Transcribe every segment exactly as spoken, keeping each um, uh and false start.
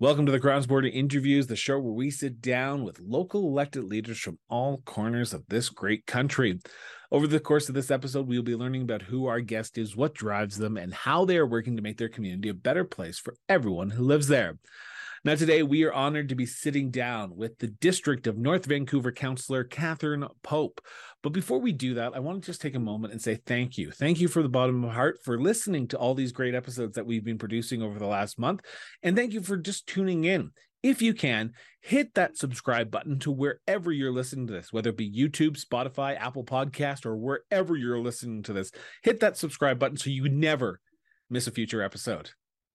Welcome to the Cross Border Interviews, the show where we sit down with local elected leaders from all corners of this great country. Over the course of this episode, we will be learning about who our guest is, what drives them, and how they are working to make their community a better place for everyone who lives there. Now, today, we are honored to be sitting down with the District of North Vancouver Councillor Catherine Pope. But before we do that, I want to just take a moment and say thank you. Thank you from the bottom of my heart for listening to all these great episodes that we've been producing over the last month. And thank you for just tuning in. If you can, hit that subscribe button to wherever you're listening to this, whether it be YouTube, Spotify, Apple Podcast, or wherever you're listening to this. Hit that subscribe button so you never miss a future episode.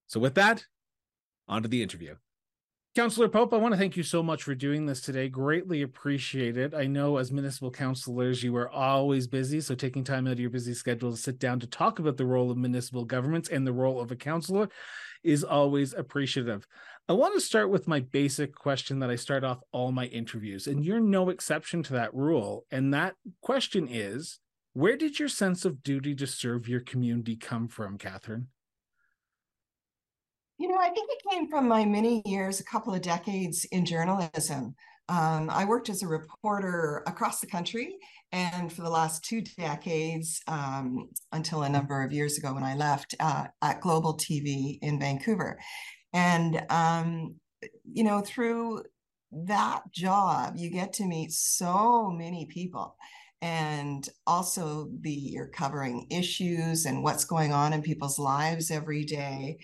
So with that, on to the interview. Councillor Pope, I want to thank you so much for doing this today. Greatly appreciate it. I know as municipal councillors, you are always busy, so taking time out of your busy schedule to sit down to talk about the role of municipal governments and the role of a councillor is always appreciative. I want to start with my basic question that I start off all my interviews, and you're no exception to that rule. And that question is, where did your sense of duty to serve your community come from, Catherine? You know, I think it came from my many years, a couple of decades in journalism. Um, I worked as a reporter across the country, and for the last two decades, um, until a number of years ago when I left, uh, at Global T V in Vancouver. And, um, you know, through that job, you get to meet so many people. And also the you're covering issues and what's going on in people's lives every day.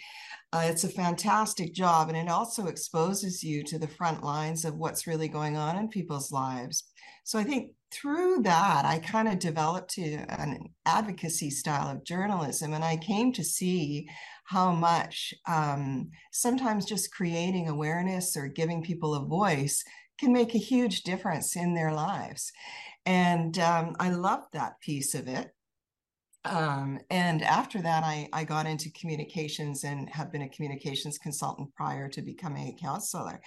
Uh, it's a fantastic job, and it also exposes you to the front lines of what's really going on in people's lives. So I think through that, I kind of developed to an advocacy style of journalism, and I came to see how much um, sometimes just creating awareness or giving people a voice can make a huge difference in their lives. And um, I loved that piece of it. Um, and after that, I, I got into communications and have been a communications consultant prior to becoming a councillor.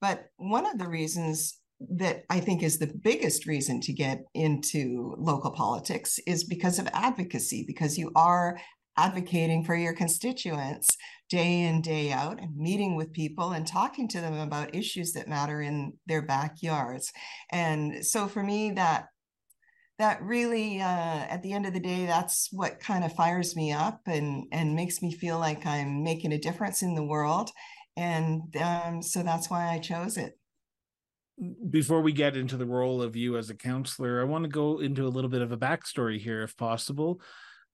But one of the reasons that I think is the biggest reason to get into local politics is because of advocacy, because you are advocating for your constituents day in, day out, and meeting with people and talking to them about issues that matter in their backyards. And so for me, that that really, uh, at the end of the day, that's what kind of fires me up and, and makes me feel like I'm making a difference in the world. And um, so that's why I chose it. Before we get into the role of you as a councillor, I want to go into a little bit of a backstory here, if possible.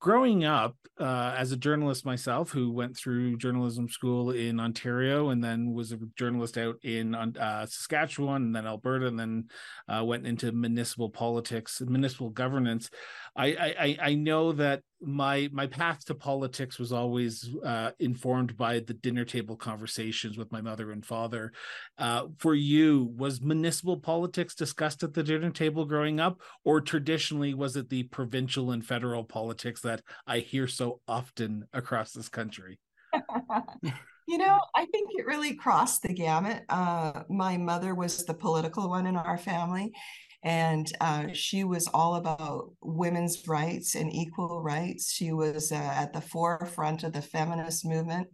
Growing up uh, as a journalist myself, who went through journalism school in Ontario and then was a journalist out in uh, Saskatchewan and then Alberta, and then uh, went into municipal politics and municipal governance, I, I, I know that my my path to politics was always uh, informed by the dinner table conversations with my mother and father. Uh, for you, was municipal politics discussed at the dinner table growing up, or traditionally was it the provincial and federal politics that I hear so often across this country? You know, I think it really crossed the gamut. Uh, my mother was the political one in our family. And uh, she was all about women's rights and equal rights. She was uh, at the forefront of the feminist movement.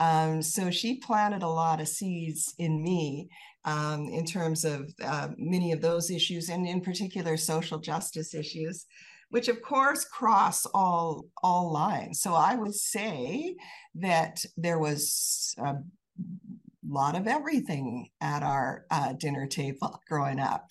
Um, so she planted a lot of seeds in me um, in terms of uh, many of those issues, and in particular social justice issues, which of course cross all, all lines. So I would say that there was a lot of everything at our uh, dinner table growing up.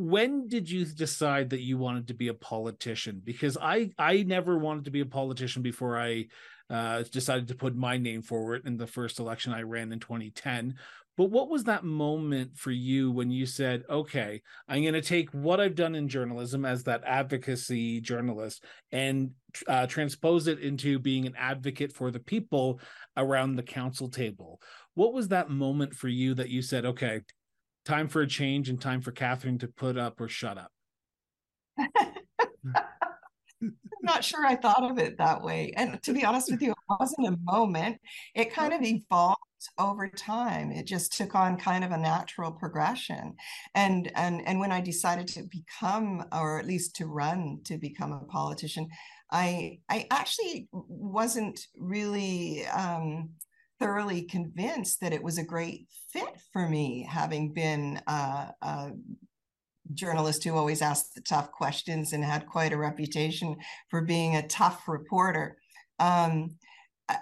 When did you decide that you wanted to be a politician? Because I, I never wanted to be a politician before I uh, decided to put my name forward in the first election I ran in twenty ten. But what was that moment for you when you said, okay, I'm going to take what I've done in journalism as that advocacy journalist and uh, transpose it into being an advocate for the people around the council table? What was that moment for you that you said, okay, time for a change and time for Catherine to put up or shut up? I'm not sure I thought of it that way. And to be honest with you, it wasn't a moment. It kind of evolved over time. It just took on kind of a natural progression. And, and, and when I decided to become, or at least to run to become a politician, I, I actually wasn't really... Um, thoroughly convinced that it was a great fit for me, having been uh, a journalist who always asked the tough questions and had quite a reputation for being a tough reporter. Um,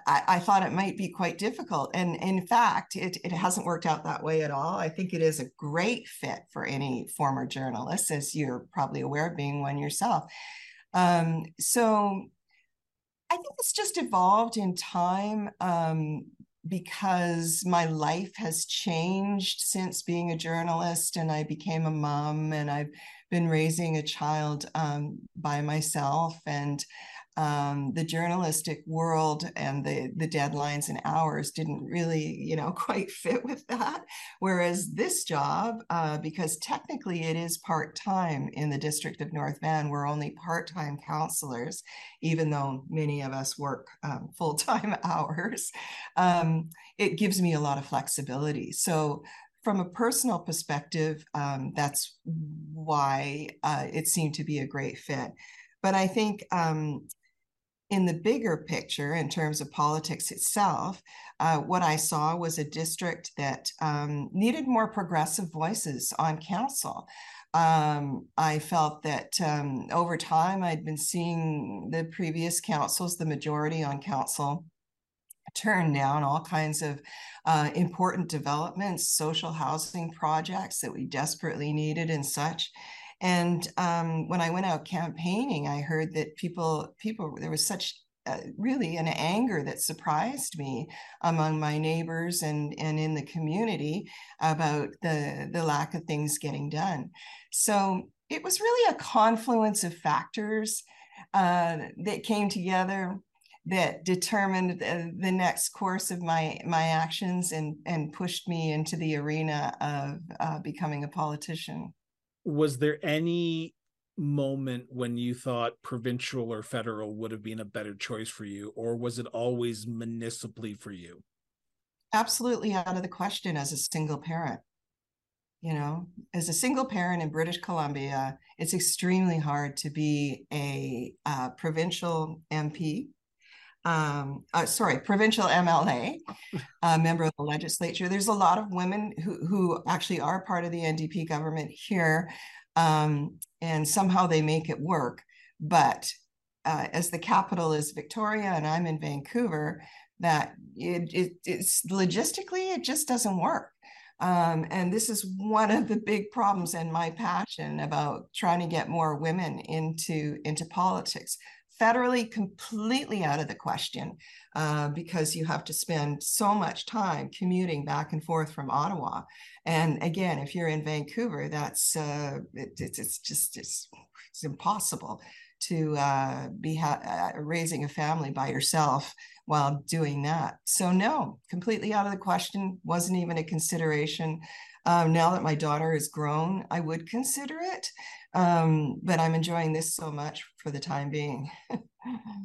I, I thought it might be quite difficult. And in fact, it, it hasn't worked out that way at all. I think it is a great fit for any former journalist, as you're probably aware of being one yourself. Um, so I think it's just evolved in time um, because my life has changed since being a journalist, and I became a mom, and I've been raising a child um, by myself, and um, the journalistic world and the, the deadlines and hours didn't really, you know, quite fit with that. Whereas this job, uh, because technically it is part-time in the District of North Van, we're only part-time counselors, even though many of us work um, full-time hours, um, it gives me a lot of flexibility. So from a personal perspective, um, that's why uh, it seemed to be a great fit. But I think um, in the bigger picture, in terms of politics itself, uh, what I saw was a district that um, needed more progressive voices on council. Um, I felt that um, over time, I'd been seeing the previous councils, the majority on council, turn down all kinds of uh, important developments, social housing projects that we desperately needed and such. And um, when I went out campaigning, I heard that people, people, there was such uh, really an anger that surprised me among my neighbors and, and in the community about the, the lack of things getting done. So it was really a confluence of factors uh, that came together that determined the, the next course of my, my actions and, and pushed me into the arena of uh, becoming a politician. Was there any moment when you thought provincial or federal would have been a better choice for you, or was it always municipally for you? Absolutely out of the question as a single parent. You know, as a single parent in British Columbia, it's extremely hard to be a uh, provincial M P. Um, uh, sorry, provincial M L A, uh, member of the legislature. There's a lot of women who, who actually are part of the N D P government here, um, and somehow they make it work. But uh, as the capital is Victoria and I'm in Vancouver, that it, it, it's logistically, it just doesn't work. Um, and this is one of the big problems and my passion about trying to get more women into, into politics. Federally, completely out of the question, uh, because you have to spend so much time commuting back and forth from Ottawa. And again, if you're in Vancouver, that's uh, it, it's, it's just it's, it's impossible to uh, be ha- uh, raising a family by yourself while doing that. So no, completely out of the question, wasn't even a consideration. Um, now that my daughter is grown, I would consider it, um, but I'm enjoying this so much for the time being.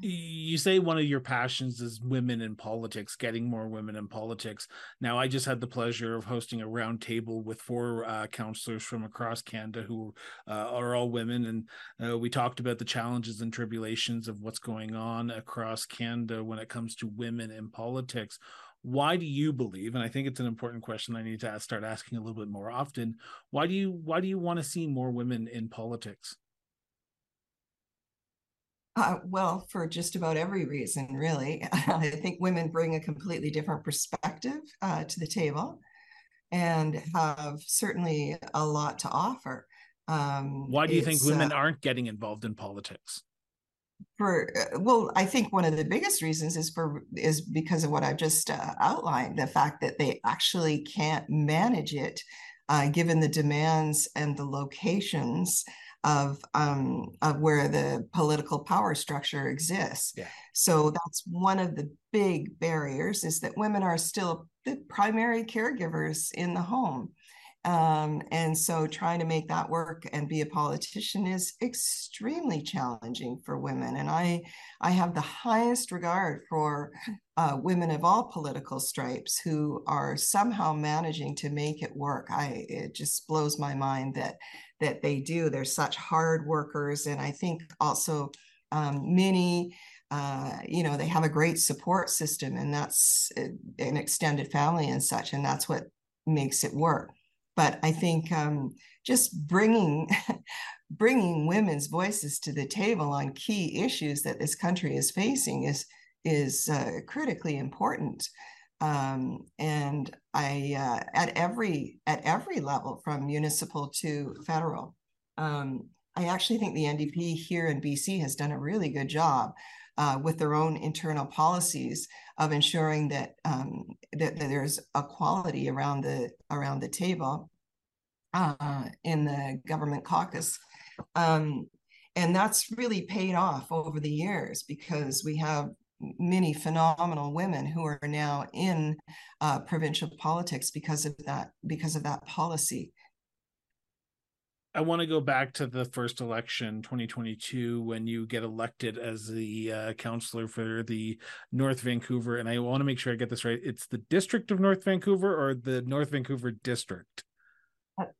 You say one of your passions is women in politics, getting more women in politics. Now, I just had the pleasure of hosting a round table with four uh, councillors from across Canada who uh, are all women. And uh, we talked about the challenges and tribulations of what's going on across Canada when it comes to women in politics. Why do you believe, and I think it's an important question I need to ask, start asking a little bit more often, why do you why do you want to see more women in politics? Uh, well, for just about every reason, really. I think women bring a completely different perspective uh, to the table and have certainly a lot to offer. Um, why do you think women uh, aren't getting involved in politics? For, well, I think one of the biggest reasons is for is because of what I've just uh, outlined, the fact that they actually can't manage it, uh, given the demands and the locations of um, of where the political power structure exists. Yeah. So that's one of the big barriers, is that women are still the primary caregivers in the home. Um, and so trying to make that work and be a politician is extremely challenging for women. And I, I have the highest regard for uh, women of all political stripes who are somehow managing to make it work. I, it just blows my mind that, that they do. They're such hard workers. And I think also um, many uh, you know, they have a great support system, and that's an extended family and such, and that's what makes it work. But I think um, just bringing bringing women's voices to the table on key issues that this country is facing is is uh, critically important. Um, and I uh, at every at every level, from municipal to federal. Um, I actually think the N D P here in B C has done a really good job uh, with their own internal policies of ensuring that um, that, that there's equality around the around the table uh, in the government caucus, um, and that's really paid off over the years, because we have many phenomenal women who are now in uh, provincial politics because of that because of that policy. I want to go back to the first election, twenty twenty-two, when you get elected as the uh, councillor for the North Vancouver. And I want to make sure I get this right. It's the District of North Vancouver or the North Vancouver District?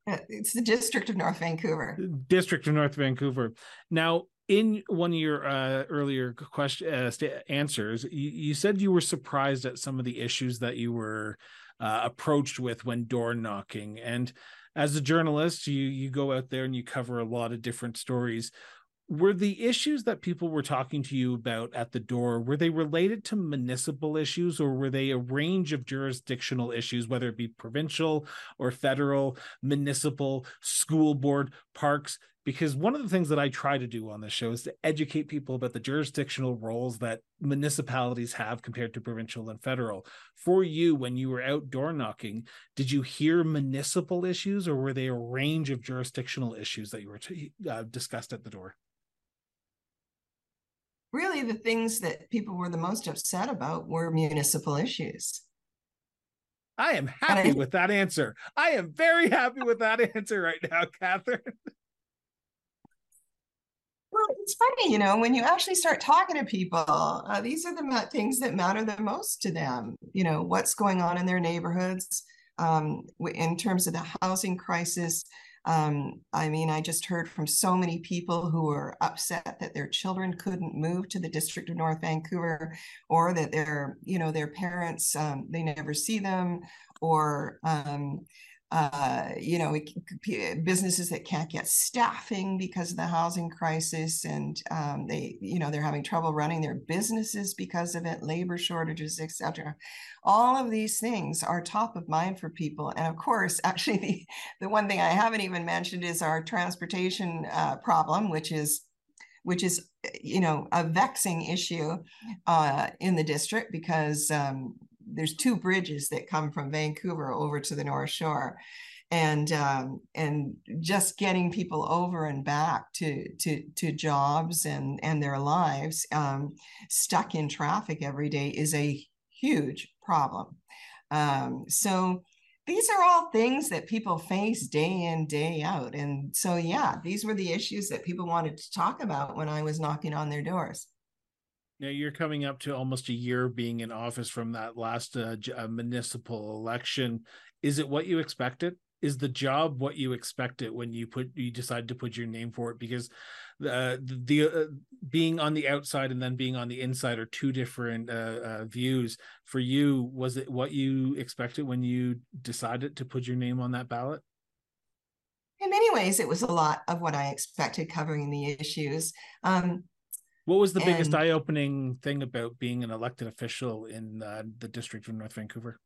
It's the District of North Vancouver. District of North Vancouver. Now, in one of your uh, earlier question, uh, answers, you, you said you were surprised at some of the issues that you were uh, approached with when door knocking. And as a journalist, you you go out there and you cover a lot of different stories. Were the issues that people were talking to you about at the door, were they related to municipal issues, or were they a range of jurisdictional issues, whether it be provincial or federal, municipal, school board, parks? Because one of the things that I try to do on this show is to educate people about the jurisdictional roles that municipalities have compared to provincial and federal. For you, when you were out door knocking, did you hear municipal issues, or were they a range of jurisdictional issues that you were t- uh, discussed at the door? Really, the things that people were the most upset about were municipal issues. I am happy I- with that answer. I am very happy with that answer right now, Catherine. Well, it's funny, you know, when you actually start talking to people, uh, these are the things that matter the most to them. You know, what's going on in their neighborhoods um, in terms of the housing crisis. Um, I mean, I just heard from so many people who were upset that their children couldn't move to the District of North Vancouver, or that their, you know, their parents, um, they never see them, or um Uh, you know, businesses that can't get staffing because of the housing crisis, and um, they, you know, they're having trouble running their businesses because of it, labor shortages, et cetera. All of these things are top of mind for people. And of course, actually, the, the one thing I haven't even mentioned is our transportation uh, problem, which is which is, you know, a vexing issue uh, in the district, because um there's two bridges that come from Vancouver over to the North Shore, and um, and just getting people over and back to to to jobs and and their lives um, stuck in traffic every day is a huge problem. Um, so these are all things that people face day in, day out, and so yeah, these were the issues that people wanted to talk about when I was knocking on their doors. Now, you're coming up to almost a year being in office from that last uh, municipal election. Is it what you expected? Is the job what you expected when you put you decided to put your name for it? Because uh, the uh, being on the outside and then being on the inside are two different uh, uh, views. For you, was it what you expected when you decided to put your name on that ballot? In many ways, it was a lot of what I expected, covering the issues. Um, What was the biggest and, eye-opening thing about being an elected official in uh, the District of North Vancouver?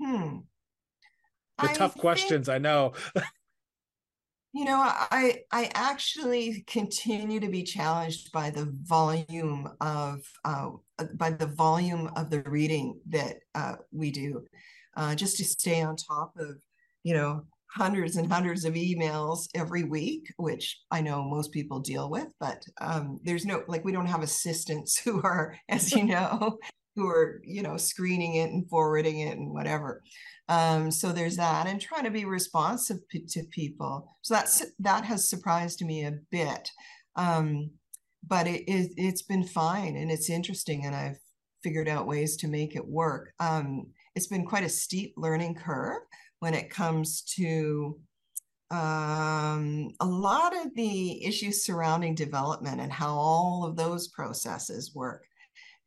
Hmm. The I tough think, questions, I know. You know, I I actually continue to be challenged by the volume of uh, by the volume of the reading that uh, we do, uh, just to stay on top of, you know, hundreds and hundreds of emails every week, which I know most people deal with, but um, there's no, like, we don't have assistants who are, as you know, who are, you know, screening it and forwarding it and whatever. Um, so there's that, and trying to be responsive p- to people. So that's, that has surprised me a bit, um, but it, it, it's been fine, and it's interesting, and I've figured out ways to make it work. Um, it's been quite a steep learning curve when it comes to um, a lot of the issues surrounding development and how all of those processes work.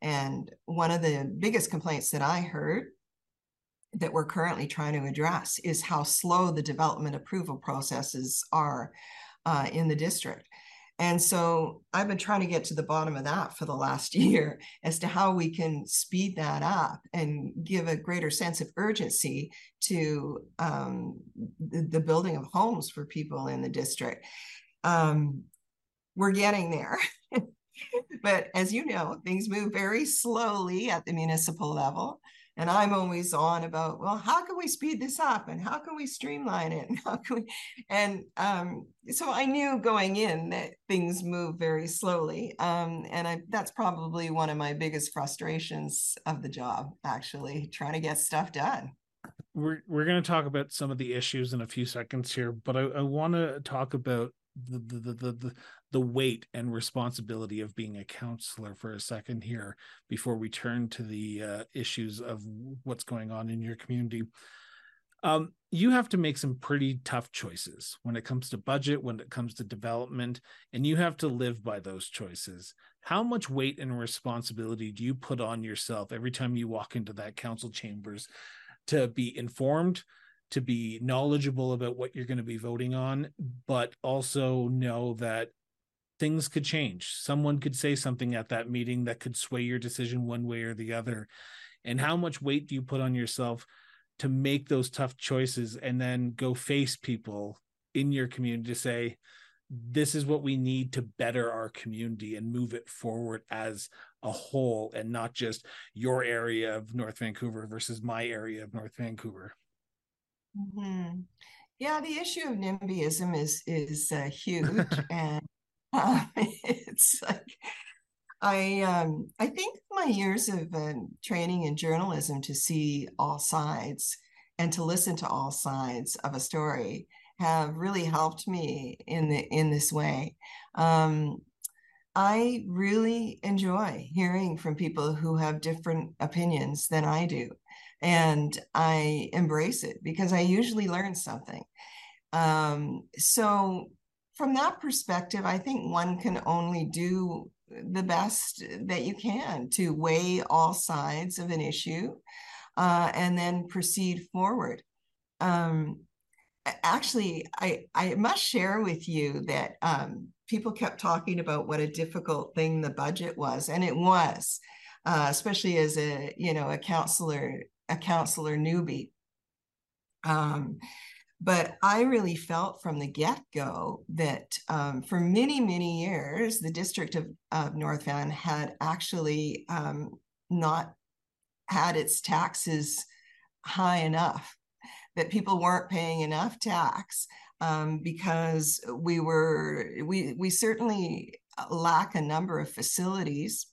And one of the biggest complaints that I heard that we're currently trying to address is how slow the development approval processes are uh, in the district. And so I've been trying to get to the bottom of that for the last year as to how we can speed that up and give a greater sense of urgency to um, the, the building of homes for people in the district. Um, we're getting there. But as you know, things move very slowly at the municipal level. And I'm always on about, well, how can we speed this up? And how can we streamline it? And how can we? And um, so I knew going in that things move very slowly. Um, and I, that's probably one of my biggest frustrations of the job, actually, trying to get stuff done. We're, we're going to talk about some of the issues in a few seconds here, but I, I want to talk about the, the, the, the, the weight and responsibility of being a counselor for a second here before we turn to the uh, issues of what's going on in your community. Um, you have to make some pretty tough choices when it comes to budget, when it comes to development, and you have to live by those choices. How much weight and responsibility do you put on yourself every time you walk into that council chambers to be informed, to be knowledgeable about what you're going to be voting on, but also know that things could change? Someone could say something at that meeting that could sway your decision one way or the other. And how much weight do you put on yourself to make those tough choices and then go face people in your community to say, this is what we need to better our community and move it forward as a whole, and not just your area of North Vancouver versus my area of North Vancouver? Mm-hmm. Yeah, the issue of NIMBYism is is uh, huge, and um, it's like I um, I think my years of uh, training in journalism to see all sides and to listen to all sides of a story have really helped me in the in this way. Um, I really enjoy hearing from people who have different opinions than I do. And I embrace it because I usually learn something. Um, so from that perspective, I think one can only do the best that you can to weigh all sides of an issue uh, and then proceed forward. Um, actually, I, I must share with you that um, people kept talking about what a difficult thing the budget was, and it was, uh, especially as a, you know, a counselor a counselor newbie. Um, but I really felt from the get-go that um, for many, many years, the District of, of North Van had actually um, not had its taxes high enough, that people weren't paying enough tax um, because we were, we, we certainly lack a number of facilities.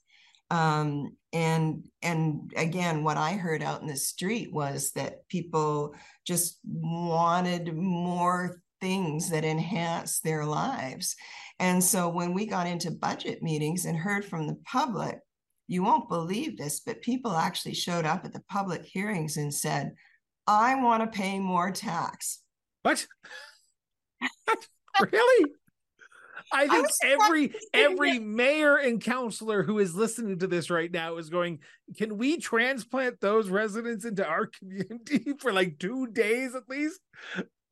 Um, and, and again, what I heard out in the street was that people just wanted more things that enhance their lives. And so when we got into budget meetings and heard from the public, you won't believe this, but people actually showed up at the public hearings and said, I want to pay more tax. What? Really? I think I every every mayor and councillor who is listening to this right now is going, can we transplant those residents into our community for like two days at least?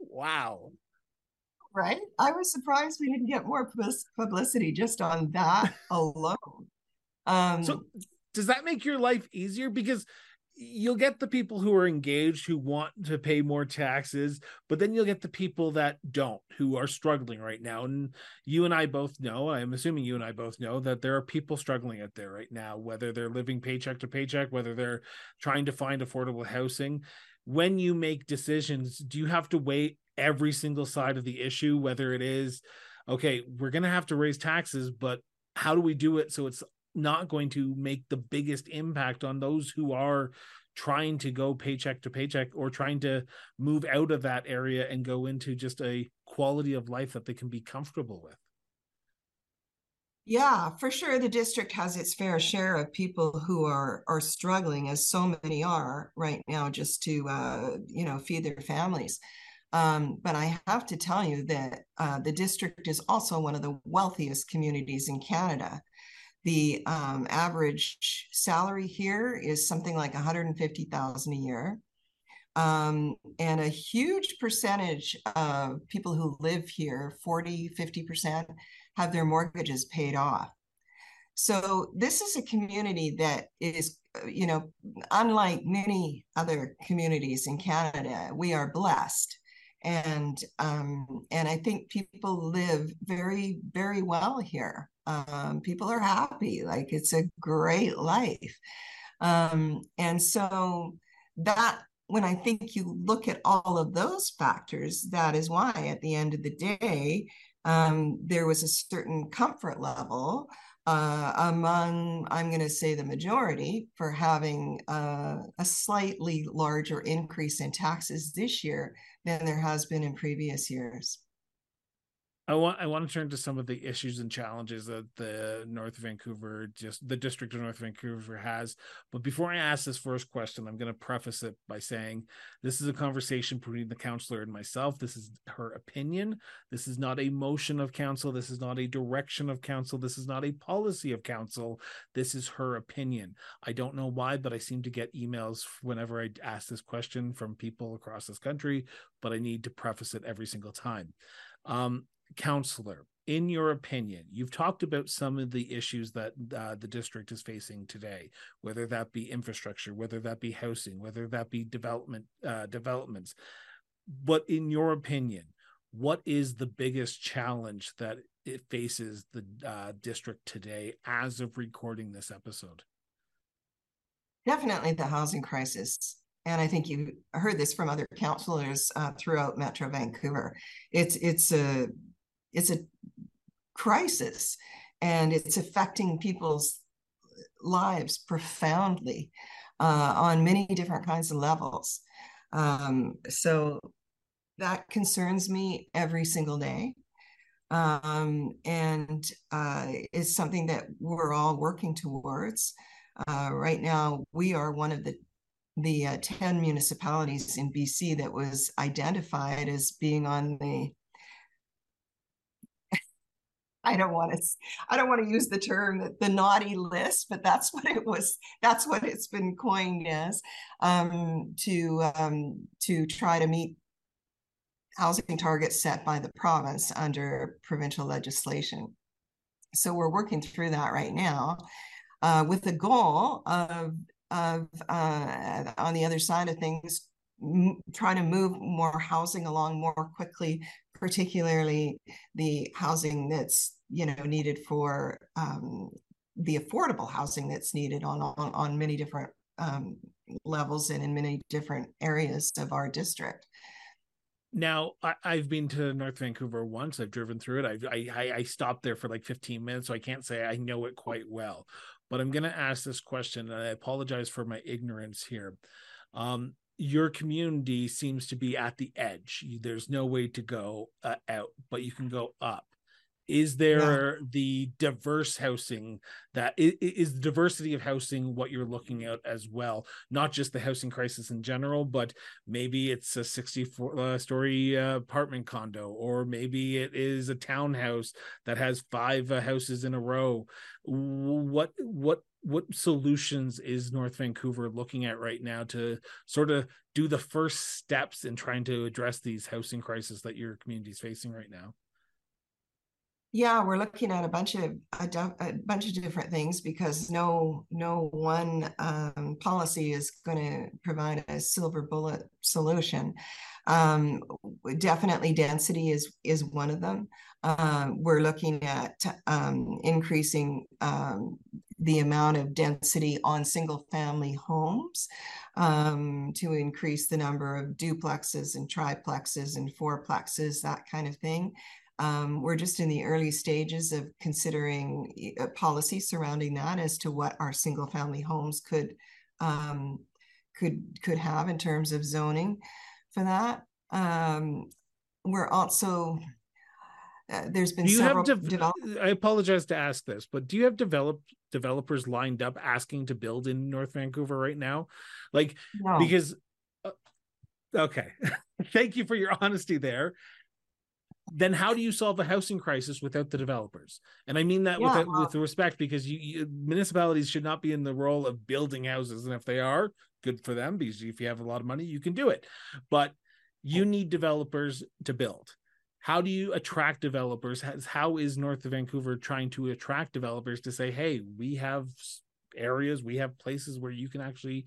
Wow. Right? I was surprised we didn't get more publicity just on that alone. Um, so does that make your life easier? Because you'll get the people who are engaged, who want to pay more taxes, but then you'll get the people that don't, who are struggling right now. And you and I both know, I'm assuming you and I both know that there are people struggling out there right now, whether they're living paycheck to paycheck, whether they're trying to find affordable housing. When you make decisions, do you have to weigh every single side of the issue, whether it is, okay, we're going to have to raise taxes, but how do we do it so it's not going to make the biggest impact on those who are trying to go paycheck to paycheck or trying to move out of that area and go into just a quality of life that they can be comfortable with? Yeah, for sure. The district has its fair share of people who are are struggling, as so many are right now, just to, uh, you know, feed their families. Um, but I have to tell you that uh, the district is also one of the wealthiest communities in Canada. The um, average salary here is something like one hundred fifty thousand dollars a year. Um, and a huge percentage of people who live here, forty, fifty percent, have their mortgages paid off. So this is a community that is, you know, unlike many other communities in Canada, we are blessed. And, um, and I think people live very, very well here. Um, people are happy, like it's a great life. Um, and so that, when I think you look at all of those factors, that is why at the end of the day, um, there was a certain comfort level uh, among, I'm going to say the majority, for having uh, a slightly larger increase in taxes this year than there has been in previous years. I want I want to turn to some of the issues and challenges that the North Vancouver, just the District of North Vancouver has. But before I ask this first question, I'm going to preface it by saying this is a conversation between the councillor and myself. This is her opinion. This is not a motion of council. This is not a direction of council. This is not a policy of council. This is her opinion. I don't know why, but I seem to get emails whenever I ask this question from people across this country, but I need to preface it every single time. Um, Councillor, in your opinion, you've talked about some of the issues that uh, the district is facing today, whether that be infrastructure, whether that be housing, whether that be development uh, developments. But in your opinion, what is the biggest challenge that it faces the uh, district today as of recording this episode? Definitely the housing crisis. And I think you heard this from other councillors uh, throughout Metro Vancouver. It's, it's a It's a crisis, and it's affecting people's lives profoundly uh, on many different kinds of levels. Um, so that concerns me every single day, um, and uh, is something that we're all working towards. Uh, right now, we are one of the the uh, ten municipalities in B C that was identified as being on the I don't want to, I don't want to use the term the naughty list, but that's what it was. That's what it's been coined as, um, to um, to try to meet housing targets set by the province under provincial legislation. So we're working through that right now, uh, with the goal of of uh, on the other side of things, m- trying to move more housing along more quickly, particularly the housing that's, you know, needed for um, the affordable housing that's needed on, on, on many different um, levels and in many different areas of our district. Now, I, I've been to North Vancouver once. I've driven through it. I, I, I stopped there for like fifteen minutes, so I can't say I know it quite well. But I'm going to ask this question, and I apologize for my ignorance here. Um, Your community seems to be at the edge. There's no way to go uh, out, but you can go up. Is there yeah. the diverse housing that is, is the diversity of housing what you're looking at as well? Not just the housing crisis in general, but maybe it's a sixty-four story uh, apartment condo, or maybe it is a townhouse that has five uh, houses in a row. What, what, What solutions is North Vancouver looking at right now to sort of do the first steps in trying to address these housing crises that your community is facing right now? Yeah, we're looking at a bunch of a, a bunch of different things, because no no one um, policy is going to provide a silver bullet solution. Um, definitely, density is is one of them. Um, we're looking at um, increasing um, the amount of density on single-family homes um, to increase the number of duplexes and triplexes and fourplexes, that kind of thing. Um, we're just in the early stages of considering a policy surrounding that as to what our single family homes could um, could could have in terms of zoning for that. Um, we're also uh, there's been several de- developments. I apologize to ask this, but do you have developed developers lined up asking to build in North Vancouver right now? Like no. because Okay. Thank you for your honesty there. Then how do you solve a housing crisis without the developers? And I mean that yeah, with, uh, with respect, because you, you, municipalities should not be in the role of building houses. And if they are, good for them, because if you have a lot of money, you can do it. But you need developers to build. How do you attract developers? How is North Vancouver trying to attract developers to say, hey, we have areas, we have places where you can actually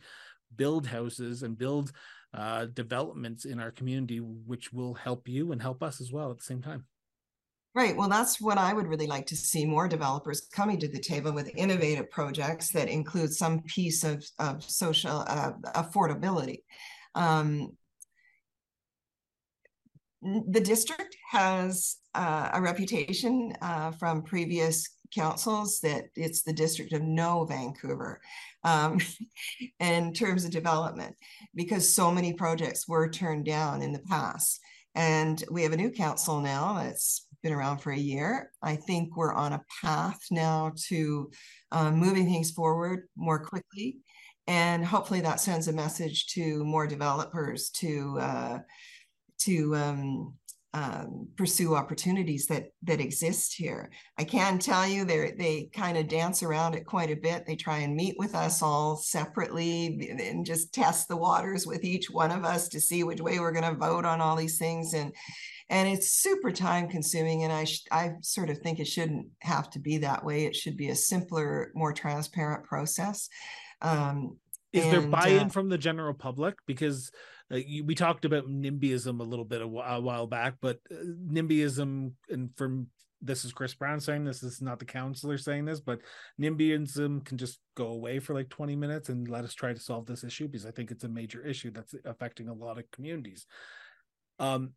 build houses and build uh, developments in our community, which will help you and help us as well at the same time? Right. Well, that's what I would really like to see, more developers coming to the table with innovative projects that include some piece of, of social uh, affordability. Um, The district has uh, a reputation uh, from previous councils that it's the district of no Vancouver um, in terms of development, because so many projects were turned down in the past. And we have a new council now that's been around for a year. I think we're on a path now to uh, moving things forward more quickly. And hopefully that sends a message to more developers to uh, to um, um, pursue opportunities that that exist here. I can tell you they they kind of dance around it quite a bit. They try and meet with us all separately and just test the waters with each one of us to see which way we're going to vote on all these things. And and it's super time consuming. And I, I sort of think it shouldn't have to be that way. It should be a simpler, more transparent process. Um, Is and, there buy-in uh, from the general public? Because Uh, you, we talked about NIMBYism a little bit a, a while back, but uh, NIMBYism, and from this is Chris Brown saying this, this is not the counselor saying this, but NIMBYism can just go away for like twenty minutes and let us try to solve this issue, because I think it's a major issue that's affecting a lot of communities. Um,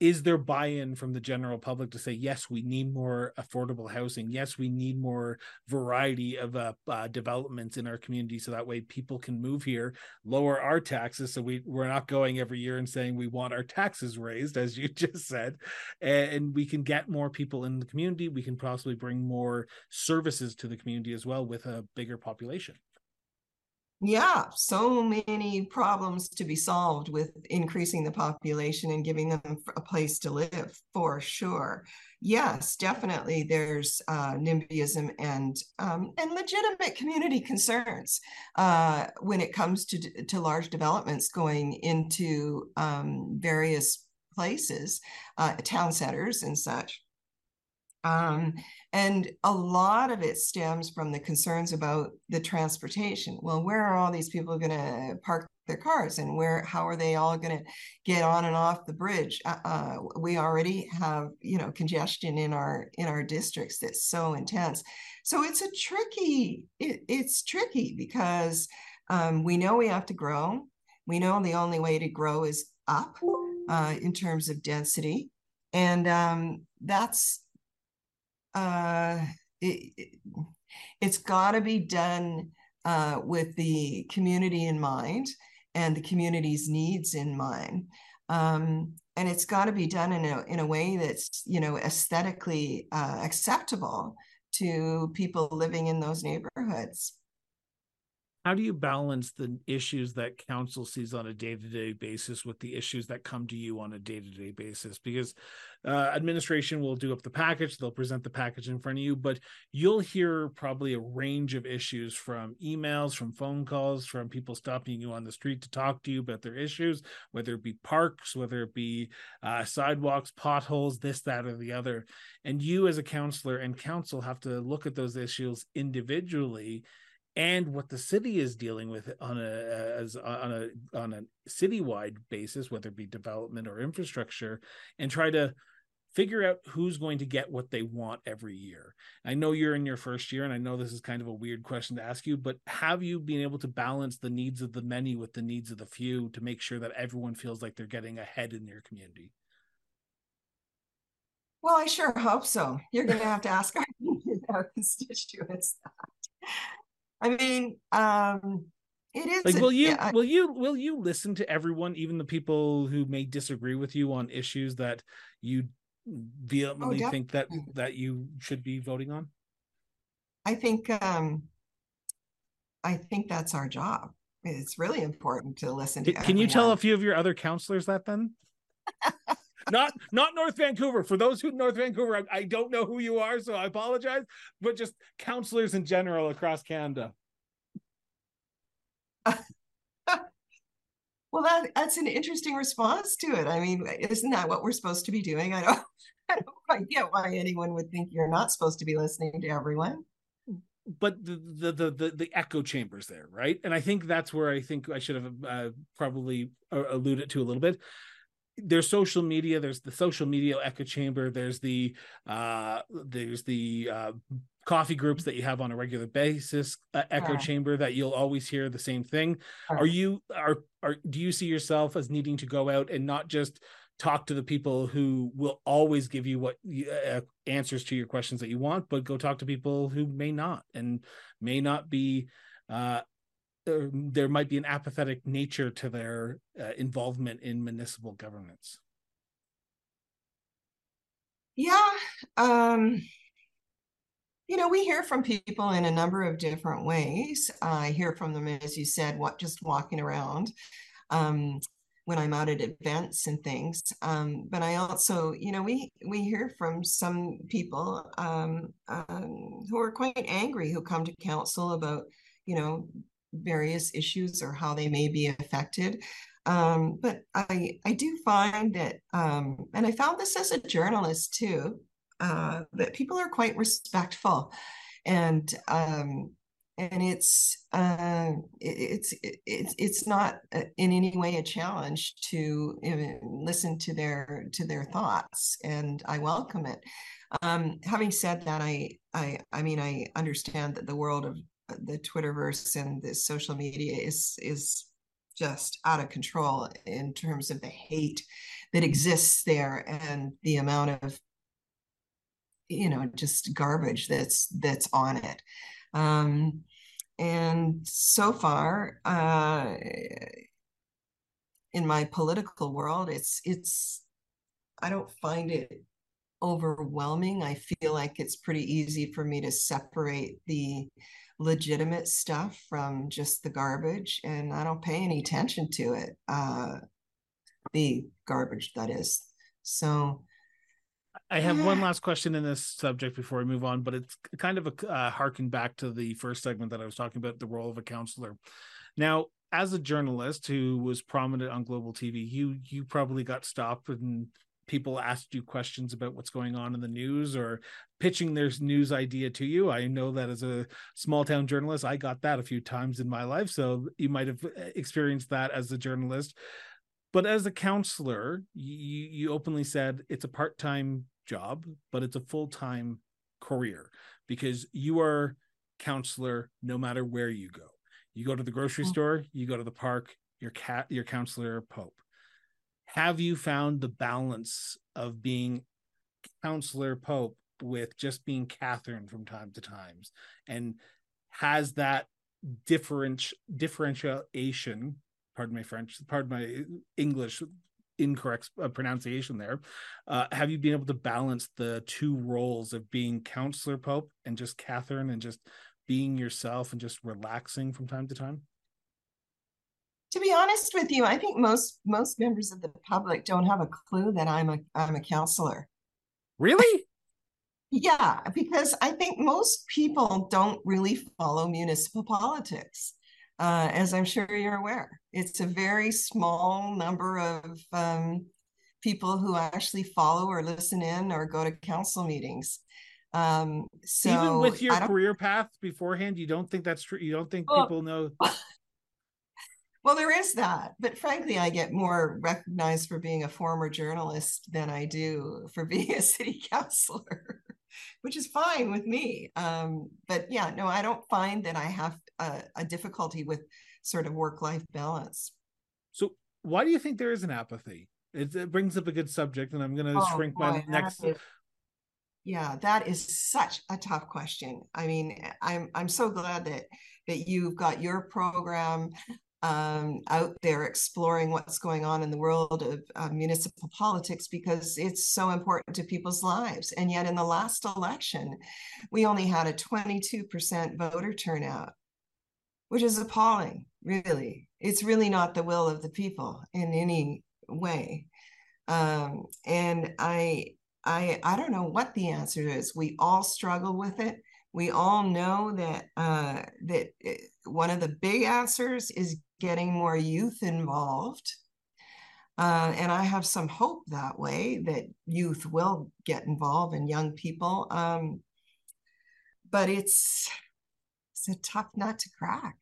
is there buy-in from the general public to say, yes, we need more affordable housing. Yes, we need more variety of uh, uh, developments in our community, so that way people can move here, lower our taxes. So we, we're not going every year and saying we want our taxes raised, as you just said, and, and we can get more people in the community. We can possibly bring more services to the community as well with a bigger population. Yeah, so many problems to be solved with increasing the population and giving them a place to live, for sure. Yes, definitely there's uh, NIMBYism and um, and legitimate community concerns uh, when it comes to, to large developments going into um, various places, uh, town centers and such. Um, and a lot of it stems from the concerns about the transportation. Well, where are all these people going to park their cars, and where, how are they all going to get on and off the bridge? Uh, we already have, you know, congestion in our, in our districts that's so intense. So it's a tricky, it, it's tricky because, um, we know we have to grow. We know the only way to grow is up, uh, in terms of density. And, um, that's, Uh, it, it, it's got to be done uh, with the community in mind and the community's needs in mind. Um, and it's got to be done in a, in a way that's, you know, aesthetically uh, acceptable to people living in those neighborhoods. How do you balance the issues that council sees on a day-to-day basis with the issues that come to you on a day-to-day basis? Because uh, administration will do up the package, they'll present the package in front of you, but you'll hear probably a range of issues, from emails, from phone calls, from people stopping you on the street to talk to you about their issues, whether it be parks, whether it be uh, sidewalks, potholes, this, that, or the other. And you as a councillor and council have to look at those issues individually, and what the city is dealing with on a as on a on a citywide basis, whether it be development or infrastructure, and try to figure out who's going to get what they want every year. I know you're in your first year, and I know this is kind of a weird question to ask you, but have you been able to balance the needs of the many with the needs of the few to make sure that everyone feels like they're getting ahead in their community? Well, I sure hope so. You're going to have to ask our, our constituents that. I mean, um, it is like, will you yeah, I, will you will you listen to everyone, even the people who may disagree with you on issues that you vehemently oh, think that that you should be voting on? I think um, I think that's our job. It's really important to listen to Can everyone. You tell a few of your other counselors that, then? Not not North Vancouver. For those who North Vancouver, I, I don't know who you are, so I apologize, but just counselors in general across Canada. Well, that, that's an interesting response to it. I mean, isn't that what we're supposed to be doing? I don't, I don't quite get why anyone would think you're not supposed to be listening to everyone. But the, the the the the echo chambers there, right? And I think that's where I think I should have uh, probably alluded to a little bit. There's social media. There's the social media echo chamber. There's the uh, there's the uh, coffee groups that you have on a regular basis. Uh, echo yeah. chamber that you'll always hear the same thing. Right. Are you are are do you see yourself as needing to go out and not just talk to the people who will always give you what uh, answers to your questions that you want, but go talk to people who may not and may not be, uh, there, there might be an apathetic nature to their uh, involvement in municipal governance? Yeah. Um, you know, we hear from people in a number of different ways. I hear from them, as you said, what just walking around. Um, when I'm out at events and things. Um, but I also, you know, we we hear from some people um, um, who are quite angry, who come to council about, you know, various issues or how they may be affected. Um, but I, I do find that, um, and I found this as a journalist too, uh, that people are quite respectful. And um, And it's uh, it's it's it's not in any way a challenge to listen to their to their thoughts, and I welcome it. Um, having said that, I I I mean I understand that the world of the Twitterverse and the social media is is just out of control in terms of the hate that exists there and the amount of you know just garbage that's that's on it. Um, and so far, uh, in my political world, it's, it's, I don't find it overwhelming. I feel like it's pretty easy for me to separate the legitimate stuff from just the garbage, and I don't pay any attention to it. Uh, the garbage, that is. So, I have yeah. one last question in this subject before we move on, but it's kind of a uh, harken back to the first segment that I was talking about, the role of a counselor. Now, as a journalist who was prominent on Global T V, you you probably got stopped and people asked you questions about what's going on in the news or pitching their news idea to you. I know that as a small town journalist, I got that a few times in my life. So you might have experienced that as a journalist. But as a counselor, you, you openly said it's a part-time job, but it's a full-time career because you are counselor no matter where you go. You go to the grocery store, you go to the park, your cat, your counselor Pope. Have you found the balance of being counselor Pope with just being Catherine from time to time? And has that different, differentiation Pardon my French, pardon my English incorrect pronunciation there. Uh, have you been able to balance the two roles of being Counselor Pope and just Catherine and just being yourself and just relaxing from time to time? To be honest with you, I think most most members of the public don't have a clue that I'm a I'm a counselor. Really? Yeah, because I think most people don't really follow municipal politics. Uh, as I'm sure you're aware, it's a very small number of um, people who actually follow or listen in or go to council meetings. Um, so even with your career path beforehand, you don't think that's true? You don't think well, people know? Well, there is that. But frankly, I get more recognized for being a former journalist than I do for being a city councillor, which is fine with me. Um, but yeah, no, I don't find that I have a, a difficulty with sort of work-life balance. So why do you think there is an apathy? It, it brings up a good subject, and I'm going to oh, shrink boy, my next. Is, yeah, that is such a tough question. I mean, I'm I'm so glad that that you've got your program um, out there exploring what's going on in the world of uh, municipal politics, because it's so important to people's lives. And yet in the last election, we only had a twenty-two percent voter turnout. which is appalling, really. It's really not the will of the people in any way. Um, and I, I, I don't know what the answer is. We all struggle with it. We all know that uh, that one of the big answers is getting more youth involved. Uh, and I have some hope that way, that youth will get involved and young people. Um, but it's, it's a tough nut to crack.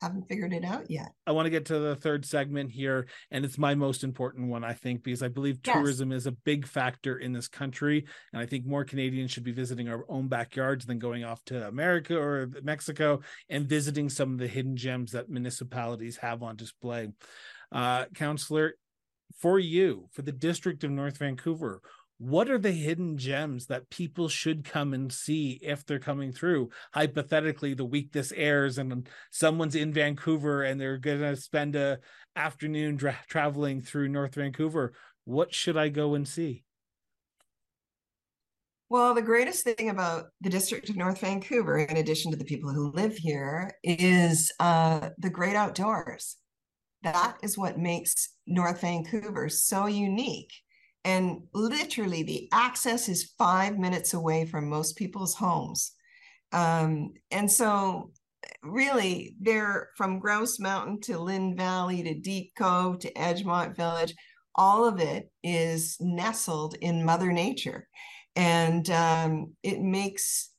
Haven't figured it out yet. I want to get to the third segment here, and it's my most important one, I think, because I believe tourism yes. is a big factor in this country, and I think more Canadians should be visiting our own backyards than going off to America or Mexico and visiting some of the hidden gems that municipalities have on display. Uh, Councillor, for you, for the District of North Vancouver, what are the hidden gems that people should come and see if they're coming through? Hypothetically, the week this airs and someone's in Vancouver and they're going to spend an afternoon dra- traveling through North Vancouver. What should I go and see? Well, the greatest thing about the District of North Vancouver, in addition to the people who live here, is uh, the great outdoors. That is what makes North Vancouver so unique. And literally the access is five minutes away from most people's homes. Um, and so really they're from Grouse Mountain to Lynn Valley to Deep Cove to Edgemont Village, all of it is nestled in Mother Nature. And um, it makes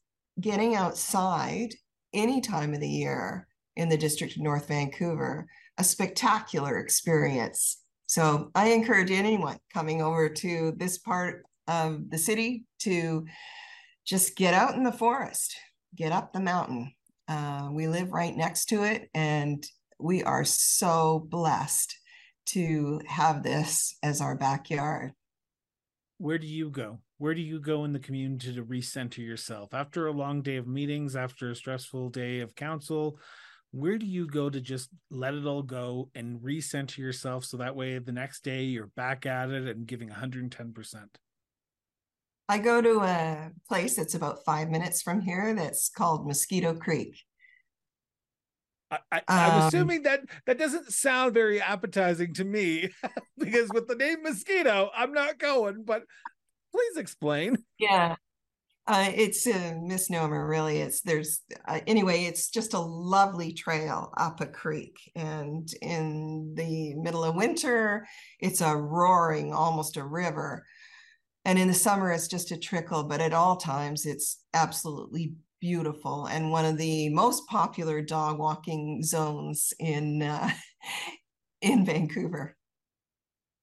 getting outside any time of the year in the District of North Vancouver a spectacular experience. So I encourage anyone coming over to this part of the city to just get out in the forest, get up the mountain. Uh, we live right next to it, and we are so blessed to have this as our backyard. Where do you go? Where do you go in the community to recenter yourself? After a long day of meetings, after a stressful day of council, where do you go to just let it all go and recenter yourself so that way the next day you're back at it and giving one hundred ten percent? I go to a place that's about five minutes from here that's called Mosquito Creek. I, I, um, I'm assuming that that doesn't sound very appetizing to me because with the name Mosquito, I'm not going, but please explain. Yeah. Uh, it's a misnomer, really. It's there's uh, anyway, it's just a lovely trail up a creek. And in the middle of winter, it's a roaring, almost a river. And in the summer, it's just a trickle. But at all times, it's absolutely beautiful. And one of the most popular dog walking zones in uh, in Vancouver.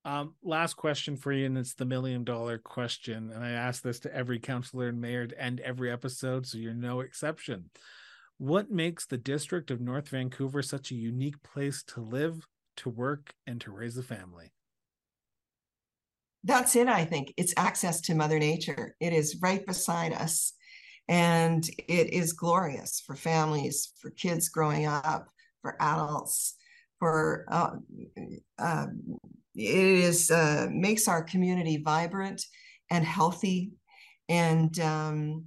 Um, last question for you, and it's the million dollar question. And I ask this to every councillor and mayor to end every episode, so you're no exception. What makes the District of North Vancouver such a unique place to live, to work, and to raise a family? That's it, I think. It's access to Mother Nature. It is right beside us, and it is glorious for families, for kids growing up, for adults, for uh, uh, it is uh, makes our community vibrant and healthy, and um,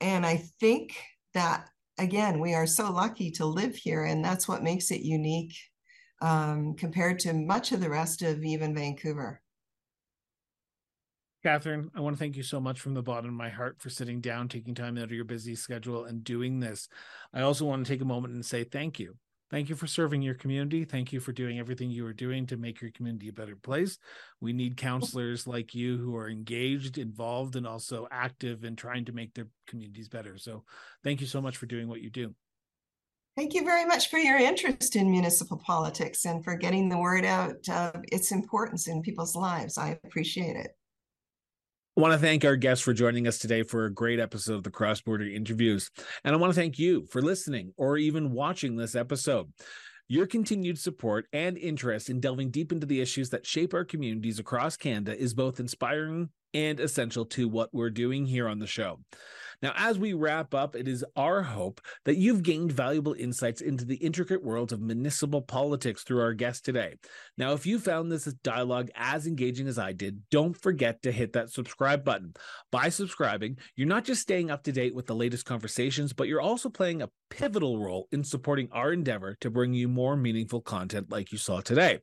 and I think that again we are so lucky to live here, and that's what makes it unique um, compared to much of the rest of even Vancouver. Catherine, I want to thank you so much from the bottom of my heart for sitting down, taking time out of your busy schedule, and doing this. I also want to take a moment and say thank you. Thank you for serving your community. Thank you for doing everything you are doing to make your community a better place. We need counselors like you who are engaged, involved, and also active in trying to make their communities better. So thank you so much for doing what you do. Thank you very much for your interest in municipal politics and for getting the word out of its importance in people's lives. I appreciate it. I want to thank our guests for joining us today for a great episode of the Cross Border Interviews. And I want to thank you for listening or even watching this episode. Your continued support and interest in delving deep into the issues that shape our communities across Canada is both inspiring and essential to what we're doing here on the show. Now, as we wrap up, it is our hope that you've gained valuable insights into the intricate world of municipal politics through our guest today. Now, if you found this dialogue as engaging as I did, don't forget to hit that subscribe button. By subscribing, you're not just staying up to date with the latest conversations, but you're also playing a pivotal role in supporting our endeavor to bring you more meaningful content like you saw today.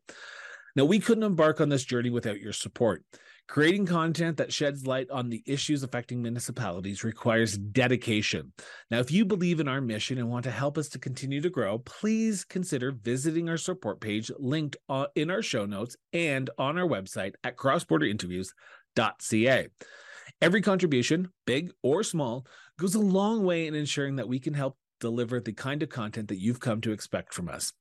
Now, we couldn't embark on this journey without your support. Creating content that sheds light on the issues affecting municipalities requires dedication. Now, if you believe in our mission and want to help us to continue to grow, please consider visiting our support page linked in our show notes and on our website at cross border interviews dot c a. Every contribution, big or small, goes a long way in ensuring that we can help deliver the kind of content that you've come to expect from us.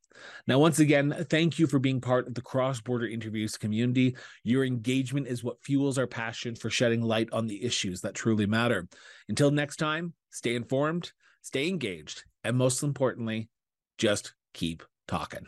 Now, once again, thank you for being part of the Cross Border Interviews community. Your engagement is what fuels our passion for shedding light on the issues that truly matter. Until next time, stay informed, stay engaged, and most importantly, just keep talking.